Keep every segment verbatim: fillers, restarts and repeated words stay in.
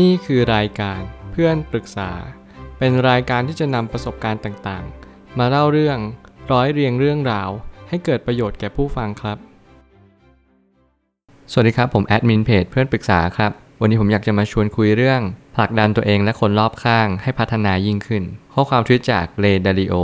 นี่คือรายการเพื่อนปรึกษาเป็นรายการที่จะนำประสบการณ์ต่างๆมาเล่าเรื่องร้อยเรียงเรื่องราวให้เกิดประโยชน์แก่ผู้ฟังครับสวัสดีครับผมแอดมินเพจเพื่อนปรึกษาครับวันนี้ผมอยากจะมาชวนคุยเรื่องผลักดันตัวเองและคนรอบข้างให้พัฒนายิ่งขึ้นข้อความทวิตจากเลดาริโอ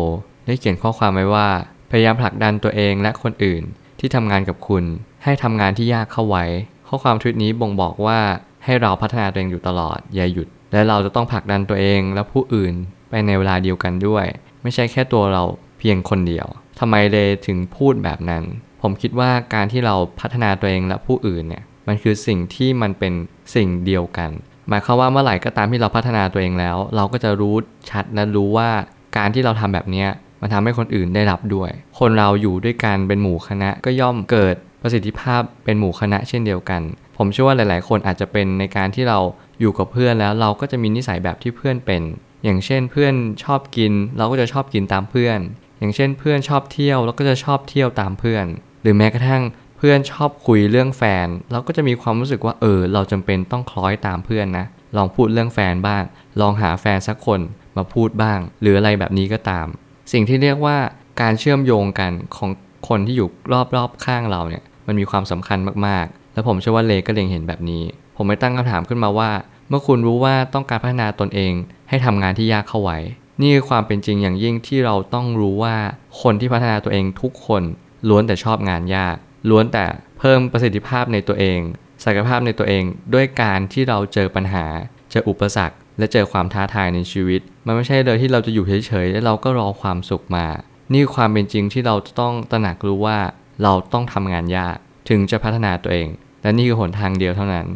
ได้เขียนข้อความไว้ว่าพยายามผลักดันตัวเองและคนอื่นที่ทำงานกับคุณให้ทำงานที่ยากเข้าไว้ข้อความทวิตนี้บ่งบอกว่าให้เราพัฒนาตัวเองอยู่ตลอดอย่าหยุดและเราจะต้องผลักดันตัวเองและผู้อื่นไปในเวลาเดียวกันด้วยไม่ใช่แค่ตัวเราเพียงคนเดียวทำไมเลถึงพูดแบบนั้นผมคิดว่าการที่เราพัฒนาตัวเองและผู้อื่นเนี่ยมันคือสิ่งที่มันเป็นสิ่งเดียวกันหมายความว่าเมื่อไหร่ก็ตามที่เราพัฒนาตัวเองแล้วเราก็จะรู้ชัดและรู้ว่าการที่เราทำแบบนี้มันทำให้คนอื่นได้รับด้วยคนเราอยู่ด้วยกันเป็นหมู่คณะก็ย่อมเกิดประสิทธิภาพเป็นหมู่คณะเช่นเดียวกันผมเชื่อว่าหลายๆคนอาจจะเป็นในการที่เราอยู่กับเพื่อนแล้วเราก็จะมีนิสัยแบบที่เพื่อนเป็นอย่างเช่นเพื่อนชอบกินเราก็จะชอบกินตามเพื่อนอย่างเช่นเพื่อนชอบเที่ยวเราก็จะชอบเที่ยวตามเพื่อนหรือแม้กระทั่งเพื่อนชอบคุยเรื่องแฟนเราก็จะมีความรู้สึกว่าเออเราจำเป็นต้องคล้อยตามเพื่อนนะลองพูดเรื่องแฟนบ้างลองหาแฟนสักคนมาพูดบ้างหรืออะไรแบบนี้ก็ตามสิ่งที่เรียกว่าการเชื่อมโยงกันของคนที่อยู่รอบๆข้างเราเนี่ยมันมีความสำคัญมากๆและผมเชื่อว่าเลก็เล็งเห็นแบบนี้ผมไม่ตั้งคำถามขึ้นมาว่าเมื่อคุณรู้ว่าต้องการพัฒนาตนเองให้ทำงานที่ยากเข้าไว้นี่คือความเป็นจริงอย่างยิ่งที่เราต้องรู้ว่าคนที่พัฒนาตัวเองทุกคนล้วนแต่ชอบงานยากล้วนแต่เพิ่มประสิทธิภาพในตัวเองศักยภาพในตัวเองด้วยการที่เราเจอปัญหาเจออุปสรรคและเจอความท้าทายในชีวิตมันไม่ใช่เลยที่เราจะอยู่เฉยๆและเราก็รอความสุขมานี่คือความเป็นจริงที่เราต้องตระหนักรู้ว่าเราต้องทำงานยากถึงจะพัฒนาตัวเองและนี่คือหนทางเดียวเท่านั้น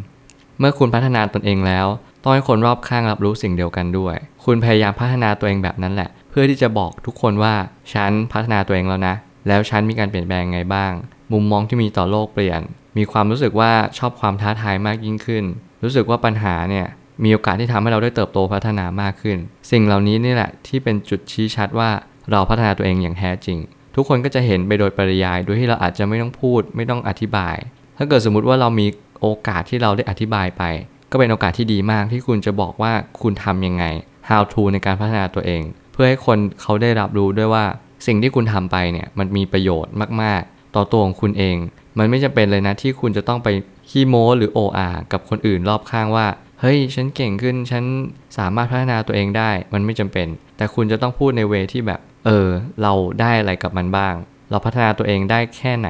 เมื่อคุณพัฒนาตนเองแล้วต้องให้คนรอบข้างรับรู้สิ่งเดียวกันด้วยคุณพยายามพัฒนาตัวเองแบบนั้นแหละเพื่อที่จะบอกทุกคนว่าฉันพัฒนาตัวเองแล้วนะแล้วฉันมีการเปลี่ยนแปลงไงบ้างมุมมองที่มีต่อโลกเปลี่ยนมีความรู้สึกว่าชอบความท้าทายมากยิ่งขึ้นรู้สึกว่าปัญหาเนี่ยมีโอกาสที่ทำให้เราได้เติบโตพัฒนามากขึ้นสิ่งเหล่านี้นี่แหละที่เป็นจุดชี้ชัดว่าเราพัฒนาตัวเองอย่างแท้จริงทุกคนก็จะเห็นไปโดยปริยายโดยที่เราอาจจะไม่ต้องพูดไม่ต้องอธิบายถ้าเกิดสมมุติว่าเรามีโอกาสที่เราได้อธิบายไปก็เป็นโอกาสที่ดีมากที่คุณจะบอกว่าคุณทำยังไง how to ในการพัฒนาตัวเองเพื่อให้คนเขาได้รับรู้ด้วยว่าสิ่งที่คุณทำไปเนี่ยมันมีประโยชน์มากๆต่อตัวของคุณเองมันไม่จำเป็นเลยนะที่คุณจะต้องไปขี้โม้หรือโอ้อากับคนอื่นรอบข้างว่าเฮ้ยฉันเก่งขึ้นฉันสามารถพัฒนาตัวเองได้มันไม่จำเป็นแต่คุณจะต้องพูดในเวที่แบบเออเราได้อะไรกับมันบ้างเราพัฒนาตัวเองได้แค่ไหน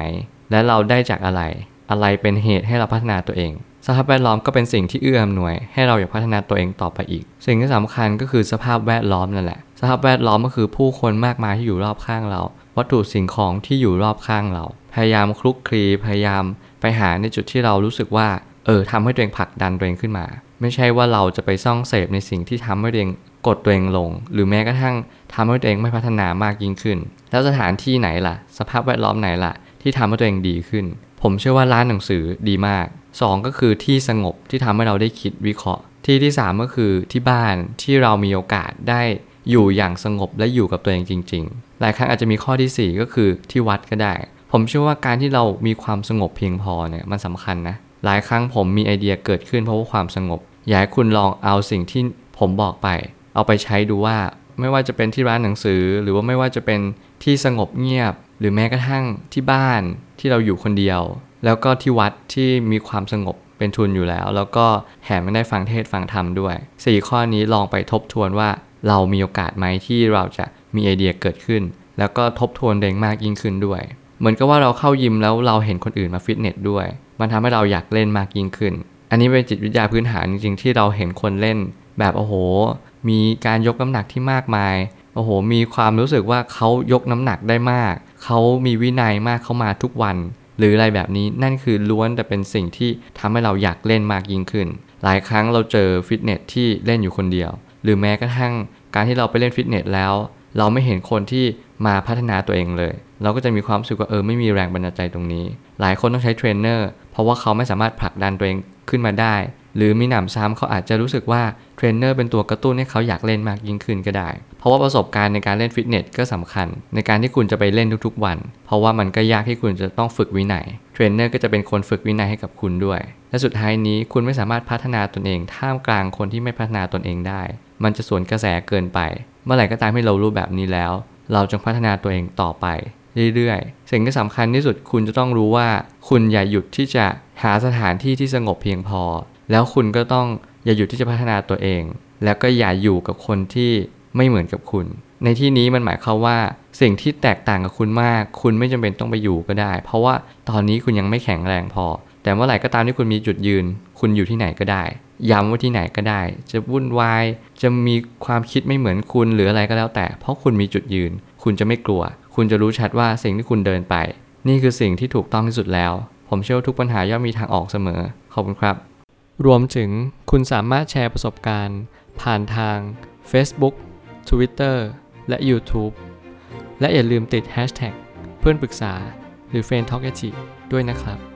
และเราได้จากอะไรอะไรเป็นเหตุให้เราพัฒนาตัวเองสภาพแวดล้อมก็เป็นสิ่งที่เอื้ออำนวยให้เราอยากพัฒนาตัวเองต่อไปอีกสิ่งที่สำคัญก็คือสภาพแวดล้อมนั่นแหละสภาพแวดล้อมก็คือผู้คนมากมายที่อยู่รอบข้างเราวัตถุสิ่งของที่อยู่รอบข้างเราพยายามคลุกคลีพยายามไปหาในจุดที่เรารู้สึกว่าเออทำให้ตัวเองผลักดันตัวเองขึ้นมาไม่ใช่ว่าเราจะไปซ่องเสพในสิ่งที่ทำให้ตัวเองกดตัวเองลงหรือแม้กระทั่งทำให้ตัวเองไม่พัฒนามากยิ่งขึ้นแล้วสถานที่ไหนล่ะสภาพแวดล้อมไหนล่ะที่ทำให้ตัวเองดีขึ้นผมเชื่อว่าร้านหนังสือดีมากสองก็คือที่สงบที่ทำให้เราได้คิดวิเคราะห์ที่ที่สามก็คือที่บ้านที่เรามีโอกาสได้อยู่อย่างสงบและอยู่กับตัวเองจริงๆหลายครั้งอาจจะมีข้อที่สี่ก็คือที่วัดก็ได้ผมเชื่อว่าการที่เรามีความสงบเพียงพอเนี่ยมันสำคัญนะหลายครั้งผมมีไอเดียเกิดขึ้นเพราะว่าความสงบอยากให้คุณลองเอาสิ่งที่ผมบอกไปเอาไปใช้ดูว่าไม่ว่าจะเป็นที่ร้านหนังสือหรือว่าไม่ว่าจะเป็นที่สงบเงียบหรือแม้กระทั่งที่บ้านที่เราอยู่คนเดียวแล้วก็ที่วัดที่มีความสงบเป็นทุนอยู่แล้วแล้วก็แถมได้ฟังเทศน์ฟังธรรมด้วยสี่ข้อนี้ลองไปทบทวนว่าเรามีโอกาสไหมที่เราจะมีไอเดียเกิดขึ้นแล้วก็ทบทวนเด้งมากยิ่งขึ้นด้วยเหมือนกับว่าเราเข้ายิมแล้วเราเห็นคนอื่นมาฟิตเนสด้วยมันทำให้เราอยากเล่นมากยิ่งขึ้นอันนี้เป็นจิตวิทยาพื้นฐานจริงๆที่เราเห็นคนเล่นแบบโอ้โหมีการยกน้ำหนักที่มากมายโอ้โหมีความรู้สึกว่าเขายกน้ำหนักได้มากเขามีวินัยมากเขามาทุกวันหรืออะไรแบบนี้นั่นคือล้วนแต่เป็นสิ่งที่ทำให้เราอยากเล่นมากยิ่งขึ้นหลายครั้งเราเจอฟิตเนสที่เล่นอยู่คนเดียวหรือแม้กระทั่งการที่เราไปเล่นฟิตเนสแล้วเราไม่เห็นคนที่มาพัฒนาตัวเองเลยเราก็จะมีความรู้สึกว่าเออไม่มีแรงบันดาลใจตรงนี้หลายคนต้องใช้เทรนเนอร์เพราะว่าเขาไม่สามารถผลักดันตัวเองขึ้นมาได้ หรือมีหนำซ้ำเขาอาจจะรู้สึกว่าเทรนเนอร์เป็นตัวกระตุ้นให้เขาอยากเล่นมากยิ่งขึ้นก็ได้เพราะว่าประสบการณ์ในการเล่นฟิตเนสก็สำคัญในการที่คุณจะไปเล่นทุกๆวันเพราะว่ามันก็ยากที่คุณจะต้องฝึกวินัยเทรนเนอร์ก็จะเป็นคนฝึกวินัยให้กับคุณด้วยและสุดท้ายนี้คุณไม่สามารถพัฒนาตนเองท่ามกลางคนที่ไม่พัฒนาตนเองได้มันจะสวนกระแสเกินไปเมื่อไหร่ก็ตามที่เรารู้แบบนี้แล้วเราจงพัฒนาตัวเองต่อไปเรื่อยๆสิ่งที่สำคัญที่สุดคุณจะต้องรู้ว่าคุณอย่าหยุดที่จะหาสถานที่ที่สงบเพียงพอแล้วคุณก็ต้องอย่าหยุดที่จะพัฒนาตัวเองแล้วก็อย่าอยู่กับคนที่ไม่เหมือนกับคุณในที่นี้มันหมายความว่าสิ่งที่แตกต่างกับคุณมากคุณไม่จำเป็นต้องไปอยู่ก็ได้เพราะว่าตอนนี้คุณยังไม่แข็งแรงพอแต่เมื่อไหร่ก็ตามที่คุณมีจุดยืนคุณอยู่ที่ไหนก็ได้ย้ำว่าที่ไหนก็ได้จะวุ่นวายจะมีความคิดไม่เหมือนคุณหรืออะไรก็แล้วแต่เพราะคุณมีจุดยืนคุณจะไม่กลัวคุณจะรู้ชัดว่าสิ่งที่คุณเดินไปนี่คือสิ่งที่ถูกต้องที่สุดแล้วผมเชื่อว่าทุกปัญหาย่อมมีทางออกเสมอขอบคุณครับรวมถึงคุณสามารถแชร์ประสบการณ์ผ่านทาง Facebook Twitter และ YouTube และอย่าลืมติด แฮชแท็ก เพื่อนปรึกษาหรือ เฟรนด์ ทอล์ก แอท จี ด้วยนะครับ